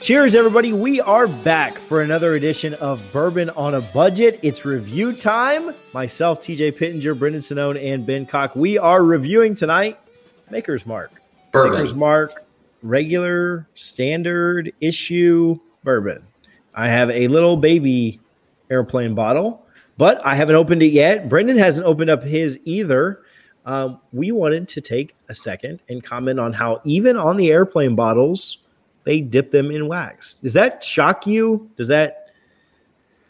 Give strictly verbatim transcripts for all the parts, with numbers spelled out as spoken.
Cheers, everybody. We are back for another edition of Bourbon on a Budget. It's review time. Myself, T J Pittenger, Brendan Sinone, and Ben Cock. We are reviewing tonight Maker's Mark. Bourbon. Maker's Mark, regular, standard, issue, bourbon. I have a little baby airplane bottle, but I haven't opened it yet. Brendan hasn't opened up his either. Um, we wanted to take a second and comment on how even on the airplane bottles, they dip them in wax. Does that shock you? Does that?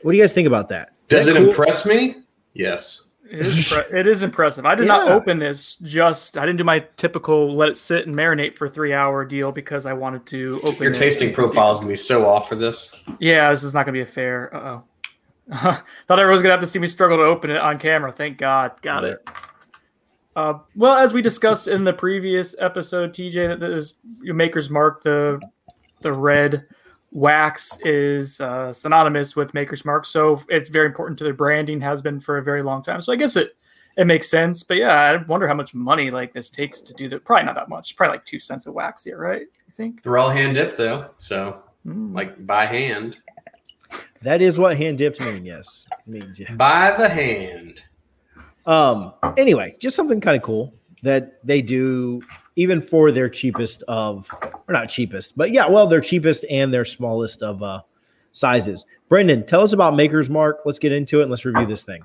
What do you guys think about that? Does it cool? impress me? Yes. It is, impre- it is impressive. I did yeah. not open this. Just I didn't do my typical let it sit and marinate for three hour deal because I wanted to open. Your it. tasting profile is gonna be so off for this. Yeah, this is not gonna be a fair. Uh oh. Thought everyone was gonna have to see me struggle to open it on camera. Thank God, got it. Uh, well, as we discussed in the previous episode, T J, that is Maker's Mark. The the red wax is uh, synonymous with Maker's Mark, so it's very important to their branding. Has been for a very long time, so I guess it it makes sense. But yeah, I wonder how much money like this takes to do that. Probably not that much. Probably like two cents of wax here, right? You think they're all hand dipped though, so mm. like by hand. That is what hand dipped mean, yes. means, yes. By the hand. Um. Anyway, just something kind of cool that they do, even for their cheapest of, or not cheapest, but yeah, well, their cheapest and their smallest of uh, sizes. Brendan, tell us about Maker's Mark. Let's get into it and let's review this thing.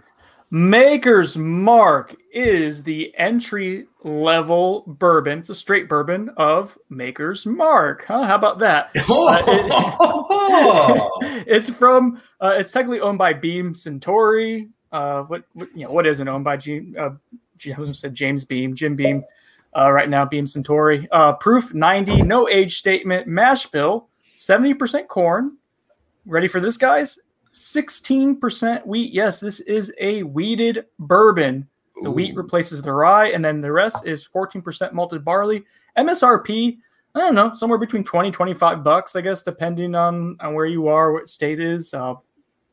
Maker's Mark is the entry-level bourbon. It's a straight bourbon of Maker's Mark. Huh? How about that? Oh. Uh, it, it's from. Uh, it's technically owned by Beam Suntory. Uh, what, what you know? What isn't owned by Jim? Uh, I was said James Beam, Jim Beam. Uh, right now, Beam Suntory. Uh, proof ninety, no age statement, mash bill, seventy percent corn. Ready for this, guys? sixteen percent wheat. Yes, this is a wheated bourbon. The Ooh. wheat replaces the rye, and then the rest is fourteen percent malted barley. M S R P, I don't know, somewhere between twenty, twenty-five bucks, I guess, depending on, on where you are, what state is. Uh,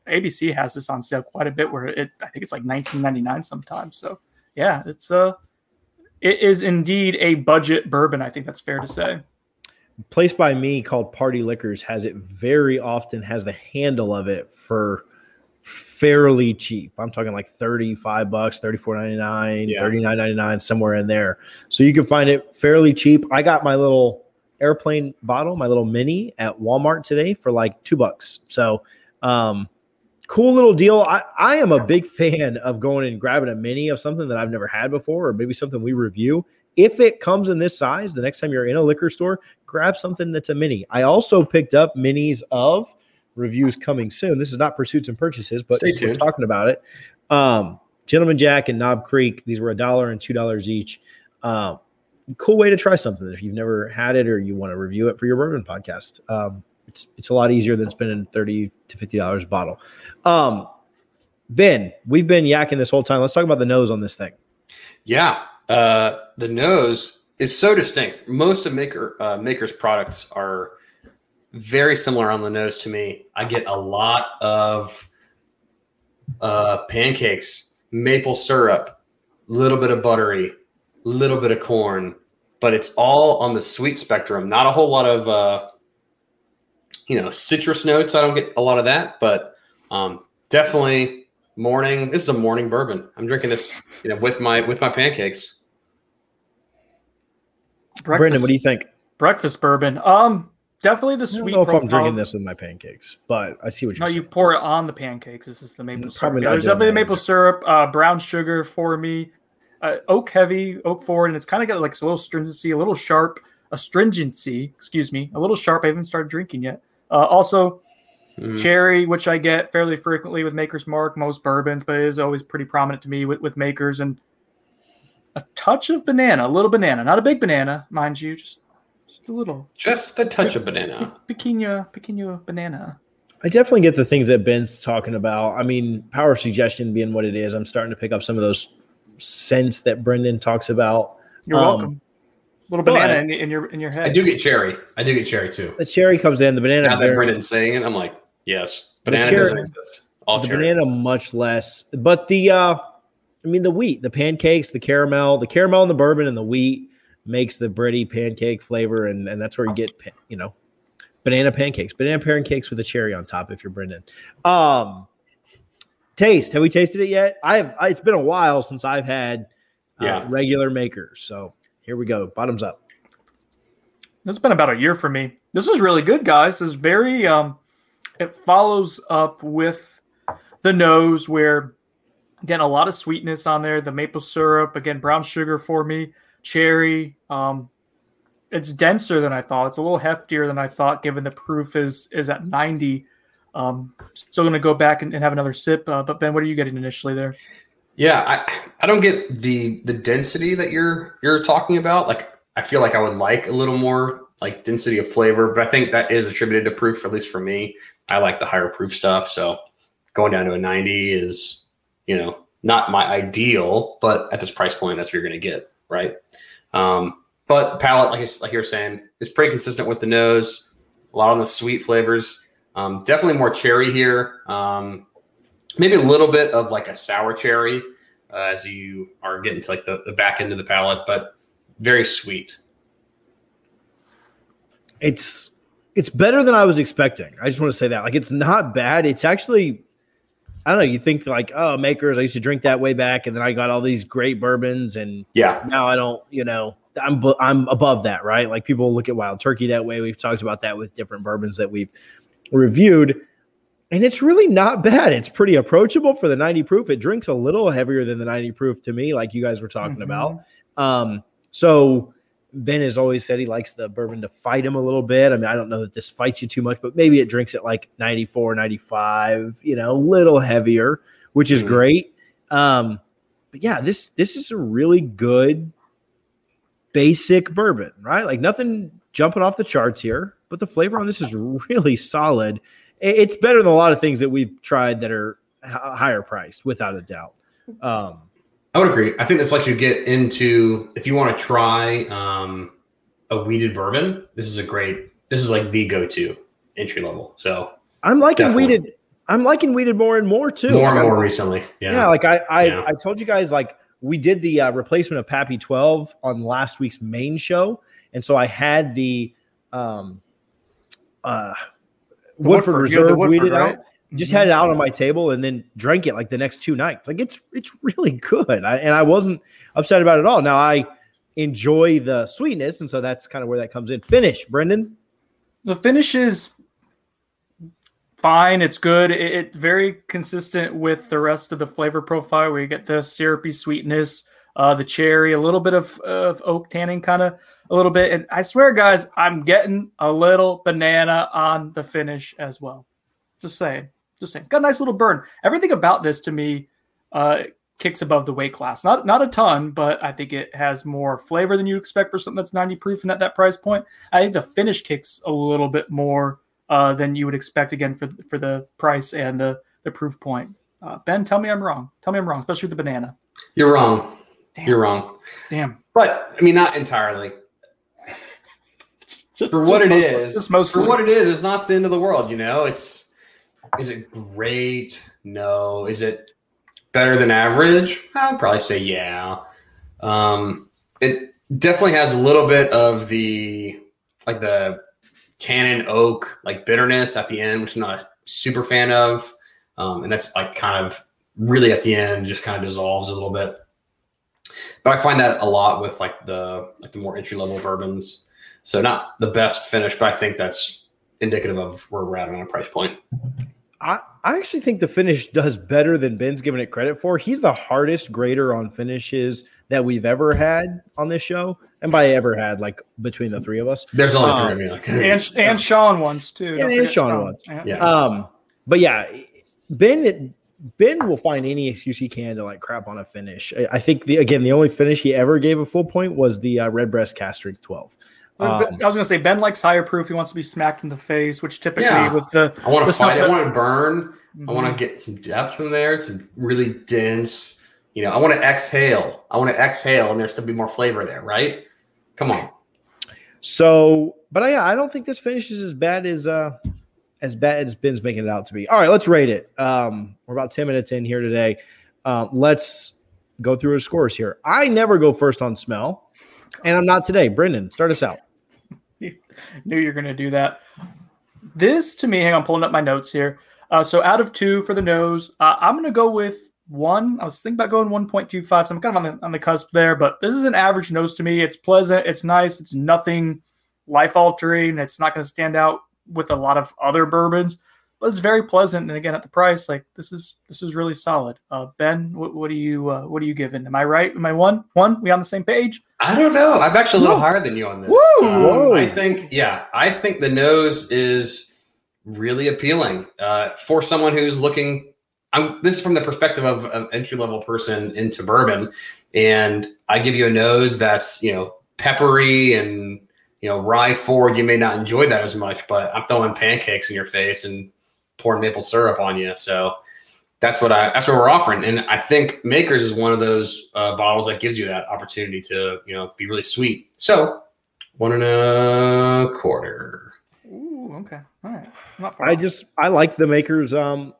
A B C has this on sale quite a bit, where it I think it's like nineteen ninety-nine sometimes. So, yeah, it's uh, it is indeed a budget bourbon. I think that's fair to say. Place by me called Party Liquors has it very often, has the handle of it for fairly cheap. I'm talking like thirty-five bucks, thirty-four ninety-nine, yeah. thirty-nine ninety-nine, somewhere in there. So you can find it fairly cheap. I got my little airplane bottle, my little mini at Walmart today for like two bucks. So um, cool little deal. I, I am a big fan of going and grabbing a mini of something that I've never had before, or maybe something we review. If it comes in this size, the next time you're in a liquor store, grab something that's a mini. I also picked up minis of reviews coming soon. This is not Pursuits and Purchases, but we're talking about it. Um, Gentleman Jack and Knob Creek, these were a dollar and two dollars each. Um, cool way to try something if you've never had it or you want to review it for your bourbon podcast. Um, it's it's a lot easier than spending thirty to fifty dollars a bottle. Um, Ben, we've been yakking this whole time. Let's talk about the nose on this thing. Yeah. Uh, the nose is so distinct. Most of Maker uh, Maker's products are very similar on the nose to me. I get a lot of uh, pancakes, maple syrup, a little bit of buttery, a little bit of corn, but it's all on the sweet spectrum. Not a whole lot of, uh, you know, citrus notes. I don't get a lot of that, but um, definitely... Morning. This is a morning bourbon. I'm drinking this, you know, with my with my pancakes. Breakfast, Brendan, what do you think? Breakfast bourbon. Um, definitely the sweet. I don't know if I'm drinking this with my pancakes, but I see what you're no, saying. No, you pour it on the pancakes. This is the maple syrup. Yeah, there's definitely the maple syrup, uh, brown sugar for me, uh, oak heavy, oak forward, and it's kind of got like a little stringency, a little sharp astringency. Excuse me, a little sharp. I haven't started drinking yet. Uh, also. Mm. Cherry, which I get fairly frequently with Maker's Mark, most bourbons, but it is always pretty prominent to me with, with Maker's. And a touch of banana, a little banana. Not a big banana, mind you, just, just a little. Just a touch of banana. Pequena, pequena banana. I definitely get the things that Ben's talking about. I mean, power of suggestion being what it is, I'm starting to pick up some of those scents that Brendan talks about. You're um, welcome. A little banana in, in your in your head. I do get cherry. I do get cherry, too. The cherry comes in. The banana. Now that Brendan's saying it, I'm like, yes. Banana cherry, doesn't exist. All the cherry. Banana, much less. But the, uh, I mean, the wheat, the pancakes, the caramel, the caramel and the bourbon and the wheat makes the bready pancake flavor, and, and that's where you get, you know, banana pancakes. Banana pancakes with a cherry on top if you're Brendan. Um, taste. Have we tasted it yet? I've. It's been a while since I've had uh, yeah. regular Makers, so here we go. Bottoms up. It's been about a year for me. This is really good, guys. It's very, um, it follows up with the nose where, again, a lot of sweetness on there. The maple syrup, again, brown sugar for me, cherry. Um, it's denser than I thought. It's a little heftier than I thought, given the proof is is at ninety. Um, still going to go back and, and have another sip. Uh, but Ben, what are you getting initially there? Yeah, I, I don't get the the density that you're you're talking about. Like, I feel like I would like a little more like density of flavor, but I think that is attributed to proof, at least for me. I like the higher proof stuff, so going down to a ninety is, you know, not my ideal, but at this price point, that's what you're going to get, right? Um, but palate, like, like you were saying, is pretty consistent with the nose. A lot on the sweet flavors. Um, definitely more cherry here. Um, Maybe a little bit of like a sour cherry uh, as you are getting to like the, the back end of the palate, but very sweet. It's it's better than I was expecting. I just want to say that. Like, it's not bad. It's actually, I don't know, you think like, oh, Makers, I used to drink that way back, and then I got all these great bourbons, and yeah, now I don't, you know, I'm I'm above that, right? Like, people look at Wild Turkey that way. We've talked about that with different bourbons that we've reviewed. And it's really not bad. It's pretty approachable for the ninety proof. It drinks a little heavier than the ninety proof to me, like you guys were talking mm-hmm. about. Um, so Ben has always said he likes the bourbon to fight him a little bit. I mean, I don't know that this fights you too much, but maybe it drinks at like ninety-four, ninety-five, you know, a little heavier, which is mm-hmm. great. Um, but yeah, this this is a really good basic bourbon, right? Like, nothing jumping off the charts here, but the flavor on this is really solid. It's better than a lot of things that we've tried that are h- higher priced, without a doubt. Um, I would agree. I think this lets you get into, if you want to try um, a weeded bourbon, this is a great, this is like the go-to entry level. So I'm liking definitely. weeded. I'm liking weeded more and more too. More and more recently. Yeah. Yeah. Like I, I, yeah. I told you guys, like, we did the uh, replacement of Pappy twelve on last week's main show. And so I had the, um, uh, Woodford, Woodford Reserve Woodford, weeded right? out. Just had it out on my table and then drank it like the next two nights. Like, it's it's really good. I, and I wasn't upset about it at all. Now, I enjoy the sweetness, and so that's kind of where that comes in. Finish, Brendan. The finish is fine. It's good. It, it very consistent with the rest of the flavor profile, where you get the syrupy sweetness, uh, the cherry, a little bit of, of oak tannin, kind of a little bit. And I swear, guys, I'm getting a little banana on the finish as well. Just saying. Just saying. It's got a nice little burn. Everything about this, to me, uh, kicks above the weight class. Not not a ton, but I think it has more flavor than you expect for something that's ninety proof and at that price point. I think the finish kicks a little bit more uh, than you would expect, again, for, for the price and the, the proof point. Uh, Ben, tell me I'm wrong. Tell me I'm wrong, especially with the banana. You're wrong. Damn. You're wrong. Damn. But, I mean, not entirely. Just, for what it mostly, is, for what it is, it's not the end of the world, you know? It's Is it great? No. Is it better than average? I'd probably say yeah. Um, it definitely has a little bit of the, like, the tannin oak, like, bitterness at the end, which I'm not a super fan of. Um, and that's, like, kind of really at the end, just kind of dissolves a little bit. But I find that a lot with, like, the like the more entry-level bourbons. So not the best finish, but I think that's indicative of where we're at on a price point. I, I actually think the finish does better than Ben's given it credit for. He's the hardest grader on finishes that we've ever had on this show. And by ever had, like between the three of us. There's only um, three of me. And, and yeah. Sean once, too. And, and Sean, Sean once. Yeah. Um, but yeah, Ben Ben will find any excuse he can to like crap on a finish. I, I think, the again, the only finish he ever gave a full point was the uh, Redbreast Cask Strength twelve. Um, I was gonna say Ben likes higher proof. He wants to be smacked in the face, which typically yeah. with the I want to fight. That, I want to burn. Mm-hmm. I want to get some depth in there. It's really dense. You know, I want to exhale. I want to exhale, and there's to be more flavor there, right? Come on. So, but I, I don't think this finish is as bad as uh as bad as Ben's making it out to be. All right, let's rate it. Um, we're about ten minutes in here today. Uh, let's go through our scores here. I never go first on smell. And I'm not today. Brendan, start us out. Knew you were going to do that. This, to me, hang on, pulling up my notes here. Uh, so out of two for the nose, uh, I'm going to go with one. I was thinking about going one point two five, so I'm kind of on the, on the cusp there. But this is an average nose to me. It's pleasant. It's nice. It's nothing life-altering. It's not going to stand out with a lot of other bourbons. But it's very pleasant. And, again, at the price, like this is this is really solid. Uh, Ben, what, what, are you, uh, what are you giving? Am I right? Am I one? One? We on the same page? I don't know. I'm actually a little Whoa. higher than you on this. Um, I think, yeah, I think the nose is really appealing uh, for someone who's looking. I'm, this is from the perspective of an entry-level person into bourbon, and I give you a nose that's, you know, peppery and, you know, rye forward. You may not enjoy that as much, but I'm throwing pancakes in your face and pouring maple syrup on you. So that's what I, that's what we're offering. And I think Maker's is one of those uh, bottles that gives you that opportunity to, you know, be really sweet. So one and a quarter. Ooh, okay. All right. Not far I off. just, I like the Maker's um,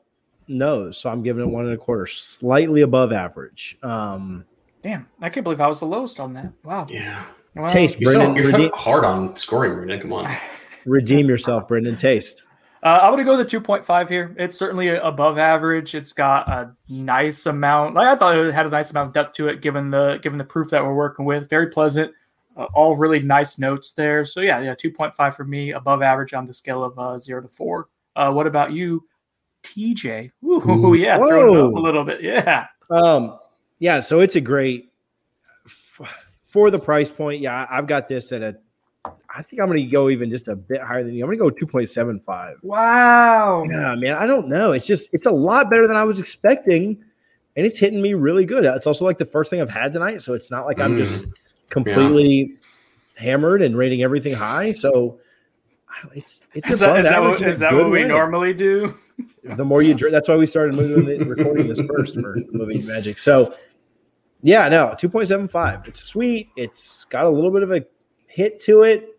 nose. So I'm giving it one and a quarter, slightly above average. Um, Damn. I can't believe I was the lowest on that. Wow. Yeah. Wow. Taste, you're Brendan. So, you're redeem- hard on scoring, Brendan. Come on. Redeem yourself, Brendan. Taste. Uh, I'm going to go with the two point five here. It's certainly above average. It's got a nice amount. Like I thought it had a nice amount of depth to it, given the given the proof that we're working with. Very pleasant. Uh, all really nice notes there. So, yeah, yeah, two point five for me, above average on the scale of uh, zero to four. Uh, what about you, T J? Ooh, Ooh. Yeah, Whoa. Throwing it up a little bit. Yeah. Um, yeah, so it's a great – for the price point, yeah, I've got this at a – I think I'm going to go even just a bit higher than you. I'm going to go two point seven five. Wow. Yeah, man. I don't know. It's just, it's a lot better than I was expecting. And it's hitting me really good. It's also like the first thing I've had tonight. So it's not like mm. I'm just completely yeah. hammered and rating everything high. So it's, it's, is that, is that, what, is that what we way. normally do? The more you drink, that's why we started moving and recording this first for Movie Magic. So yeah, no, two point seven five. It's sweet. It's got a little bit of a hit to it,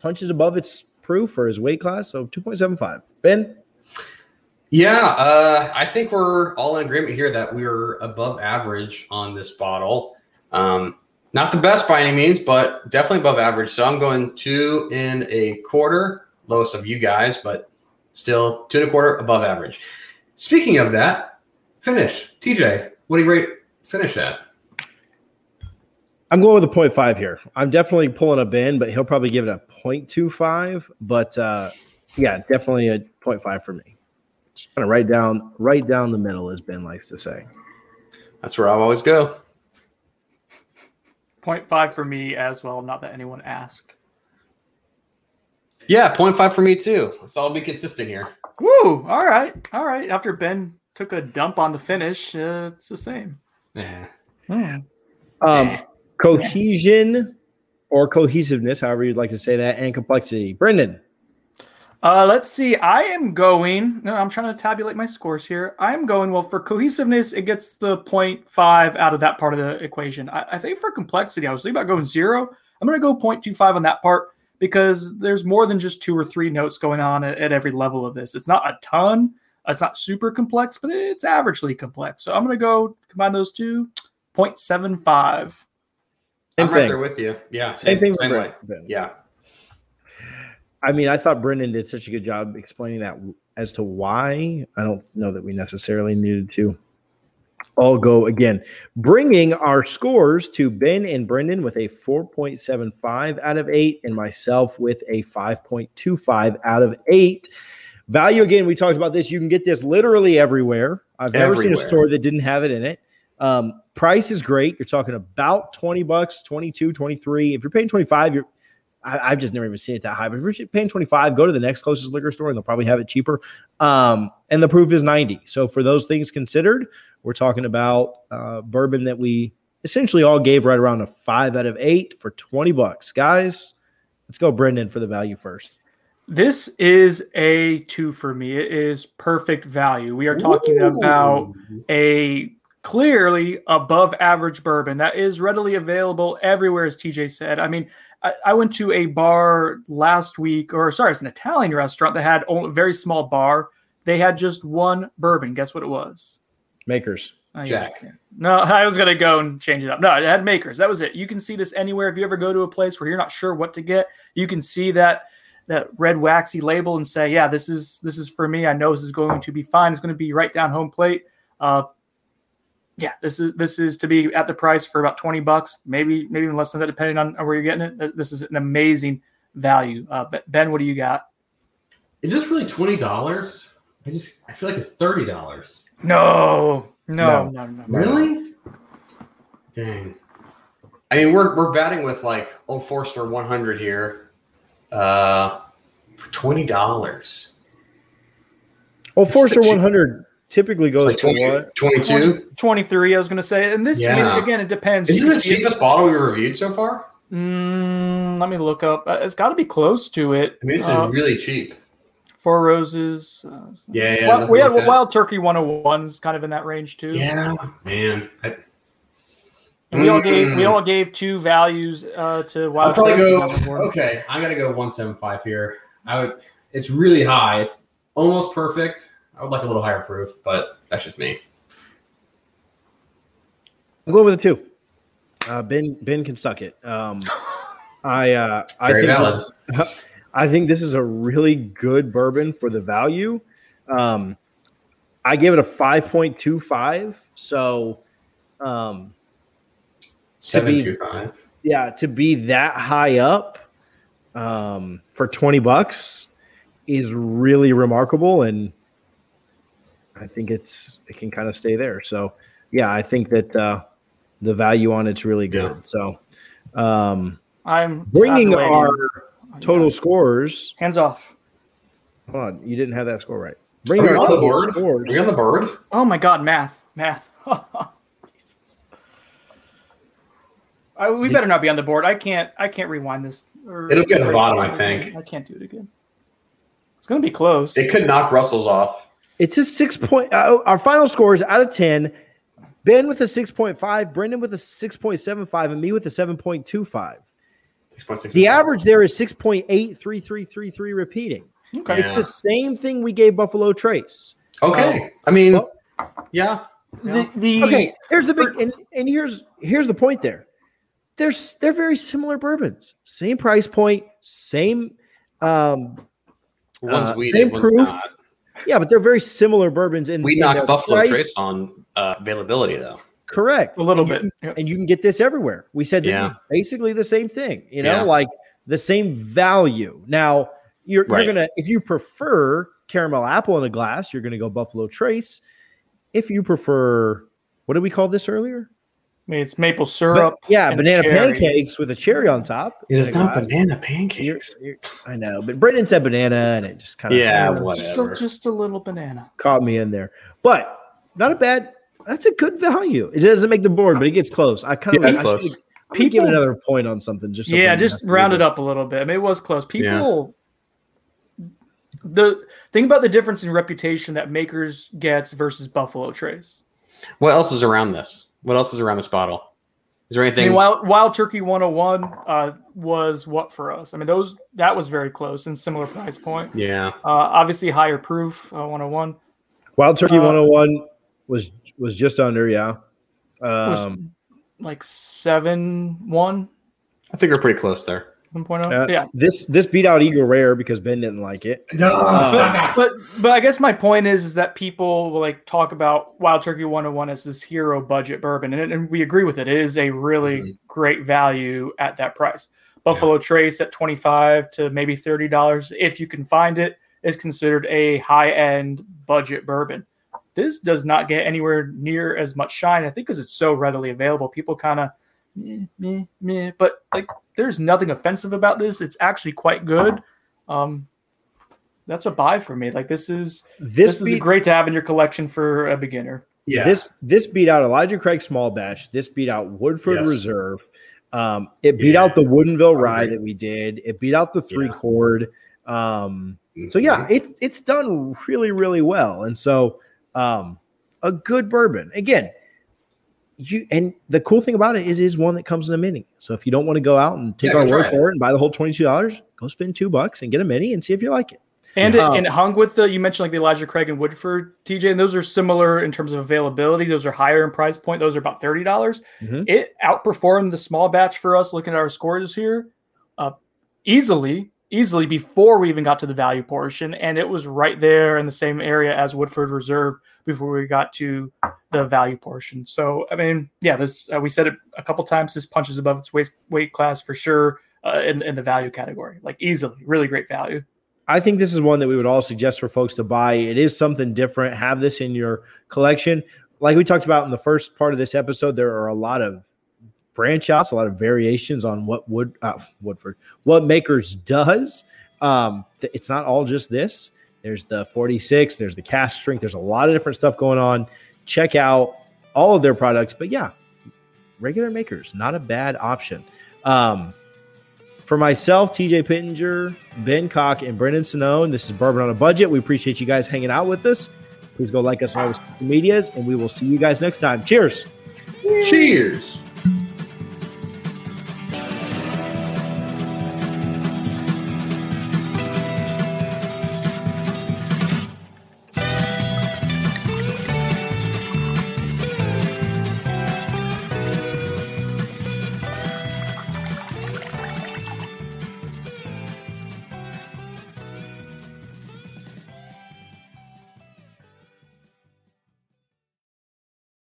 punches above its proof for his weight class, so two point seven five. Ben? Yeah, uh, I think we're all in agreement here that we're above average on this bottle. Um, not the best by any means, but definitely above average. So I'm going two and a quarter, lowest of you guys, but still two and a quarter above average. Speaking of that, finish. T J, what do you rate finish at? I'm going with a point five here. I'm definitely pulling a Ben, but he'll probably give it a point two five. But uh, yeah, definitely a point five for me. Just trying to write down, right down the middle, as Ben likes to say. That's where I always go. point five for me as well. Not that anyone asked. Yeah, point five for me too. Let's all be consistent here. Woo! All right, all right. After Ben took a dump on the finish, uh, it's the same. Yeah. Yeah. Um. Cohesion or cohesiveness, however you'd like to say that, and complexity. Brendan. Uh, let's see. I am going – I'm trying to tabulate my scores here. I'm going – well, for cohesiveness, it gets the point five out of that part of the equation. I, I think for complexity, I was thinking about going zero. I'm going to go point two five on that part because there's more than just two or three notes going on at, at every level of this. It's not a ton. It's not super complex, but it's averagely complex. So I'm going to go combine those two, point seven five. I'm right there with you. Yeah. Same, same thing. Same way. Yeah. I mean, I thought Brendan did such a good job explaining that as to why. I don't know that we necessarily needed to all go again. Bringing our scores to Ben and Brendan with a four point seven five out of eight and myself with a five point two five out of eight. Value, again, we talked about this. You can get this literally everywhere. I've never everywhere. seen a store that didn't have it in it. Um, price is great. You're talking about twenty bucks, twenty-two, twenty-three. If you're paying twenty-five, you're I, I've just never even seen it that high. But if you're paying twenty-five, go to the next closest liquor store and they'll probably have it cheaper. Um, and the proof is ninety. So for those things considered, we're talking about uh, bourbon that we essentially all gave right around a five out of eight for twenty bucks. Guys, let's go Brendan for the value first. This is a two for me. It is perfect value. We are talking Ooh. about a clearly above average bourbon that is readily available everywhere, as T J said. I mean, I, I went to a bar last week, or sorry, it's an Italian restaurant that had a very small bar. They had just one bourbon. Guess what it was? Maker's. Oh, Jack. Yeah. No, I was going to go and change it up. No, it had Maker's. That was it. You can see this anywhere. If you ever go to a place where you're not sure what to get, you can see that that red waxy label and say, yeah, this is this is for me. I know this is going to be fine. It's going to be right down home plate. Uh, yeah, this is this is to be at the price for about twenty bucks, maybe maybe even less than that, depending on where you're getting it. This is an amazing value. Uh, Ben, what do you got? Is this really twenty dollars? I just I feel like it's thirty dollars. No. No, no, no, no. Really? Dang. I mean, we're we're batting with like Old Forester one hundred here, uh, for twenty dollars. Old Forester one hundred typically goes to what? twenty-two, twenty-three. I was going to say, and this yeah. again, it depends. Is this the cheapest bottle we reviewed so far? Mm, let me look up. It's got to be close to it. I mean, this uh, is really cheap. Four Roses. Uh, yeah, yeah. Wild, we had like Wild Turkey one oh ones kind of in that range too. Yeah, man. I, and we mm, all gave we all gave two values uh, to Wild I'll Turkey. Go, okay, I'm gonna go one seventy-five here. I would. It's really high. It's almost perfect. I would like a little higher proof, but that's just me. I'm going with a two. Uh, Ben Ben can suck it. Um, I uh, I Very think. I think this is a really good bourbon for the value. Um, I give it a five point two five. So, um, to be, yeah, to be that high up um, for twenty bucks is really remarkable. And I think it's, it can kind of stay there. So yeah, I think that uh, the value on it's really good. Yeah. So um, I'm bringing our, total yeah. scores. Hands off. Hold on. You didn't have that score right. Bring Are we on the board? Are we on the board? Oh, my God. Math. Math. Jesus. I, we Did better not be on the board. I can't I can't rewind this. Or, it'll get to the bottom, I think. I can't do it again. It's going to be close. It could knock Russell's off. It's a six point. Uh, our final score is out of ten. Ben with a six point five. Brendan with a six point seven five. And me with a seven point two five. The average there is six point eight three three three three repeating. Okay. Yeah. It's the same thing we gave Buffalo Trace. Okay. Um, I mean, well, yeah. yeah. The, the, okay. Here's the big, and, and here's here's the point there. They're, they're very similar bourbons. Same price point, same um, one's uh, weeded, same proof. One's not. Yeah, but they're very similar bourbons. In, we in knocked Buffalo price. Trace on uh, availability, though. Correct. A little bit. Yep. And you can get this everywhere. We said this yeah. is basically the same thing, you know, yeah. like the same value. Now, you're, right. you're going to, if you prefer caramel apple in a glass, you're going to go Buffalo Trace. If you prefer, what did we call this earlier? I mean, it's maple syrup. But, yeah, banana cherry. pancakes with a cherry on top. It is not glass. Banana pancakes. You're, you're, I know, but Brendan said banana and it just kind of. Yeah, whatever. Just, just a little banana. Caught me in there. But not a bad. That's a good value. It doesn't make the board, but it gets close. I kind of yeah, like, people give another point on something. Just so yeah, just round it up a little bit. I mean, it was close. People, yeah. the thing about the difference in reputation that Maker's gets versus Buffalo Trace. What else is around this? What else is around this bottle? Is there anything? I mean, Wild, Wild Turkey one oh one uh, was what for us? I mean, those that was very close and similar price point. Yeah. Uh, obviously, higher proof uh, one oh one. Wild Turkey uh, one oh one was. Was just under, yeah. Um, like seven one. I think we're pretty close there. one point oh. Uh, yeah. This this beat out Eagle Rare because Ben didn't like it. No, uh, but but I guess my point is, is that people will like talk about Wild Turkey one oh one as this hero budget bourbon, and, and we agree with it. It is a really mm-hmm. great value at that price. Buffalo yeah. Trace at twenty-five dollars to maybe thirty dollars, if you can find it, is considered a high-end budget bourbon. This does not get anywhere near as much shine. I think because it's so readily available, people kind of meh, meh, meh. But like, there's nothing offensive about this. It's actually quite good. Um, that's a buy for me. Like this is this, this beat, is great to have in your collection for a beginner. Yeah. This this beat out Elijah Craig Small Batch. This beat out Woodford yes. Reserve. Um, it beat yeah. out the Woodinville Rye that we did. It beat out the three yeah. chord. Um, so yeah, it's it's done really really well. And so um, a good bourbon again. You and the cool thing about it is, it is one that comes in a mini. So if you don't want to go out and take yeah, our word for it and buy the whole twenty-two dollars, go spend two bucks and get a mini and see if you like it. And um, it and it hung with the, you mentioned like the Elijah Craig and Woodford, T J, and those are similar in terms of availability. Those are higher in price point. Those are about thirty dollars. Mm-hmm. It outperformed the small batch for us, looking at our scores here, uh, easily, easily before we even got to the value portion. And it was right there in the same area as Woodford Reserve before we got to the value portion. So, I mean, yeah, this, uh, we said it a couple times, this punches above its weight, weight class for sure uh, in, in the value category, like easily, really great value. I think this is one that we would all suggest for folks to buy. It is something different. Have this in your collection. Like we talked about in the first part of this episode, there are a lot of branch outs, a lot of variations on what Wood, uh, Woodford, what Makers does. Um, it's not all just this. There's the forty-six, there's the cask strength. There's a lot of different stuff going on. Check out all of their products. But yeah, regular Makers, not a bad option. Um, For myself, T J Pittenger, Ben Cock, and Brendan Sinone, this is Bourbon on a Budget. We appreciate you guys hanging out with us. Please go like us on all the social medias, and we will see you guys next time. Cheers. Cheers.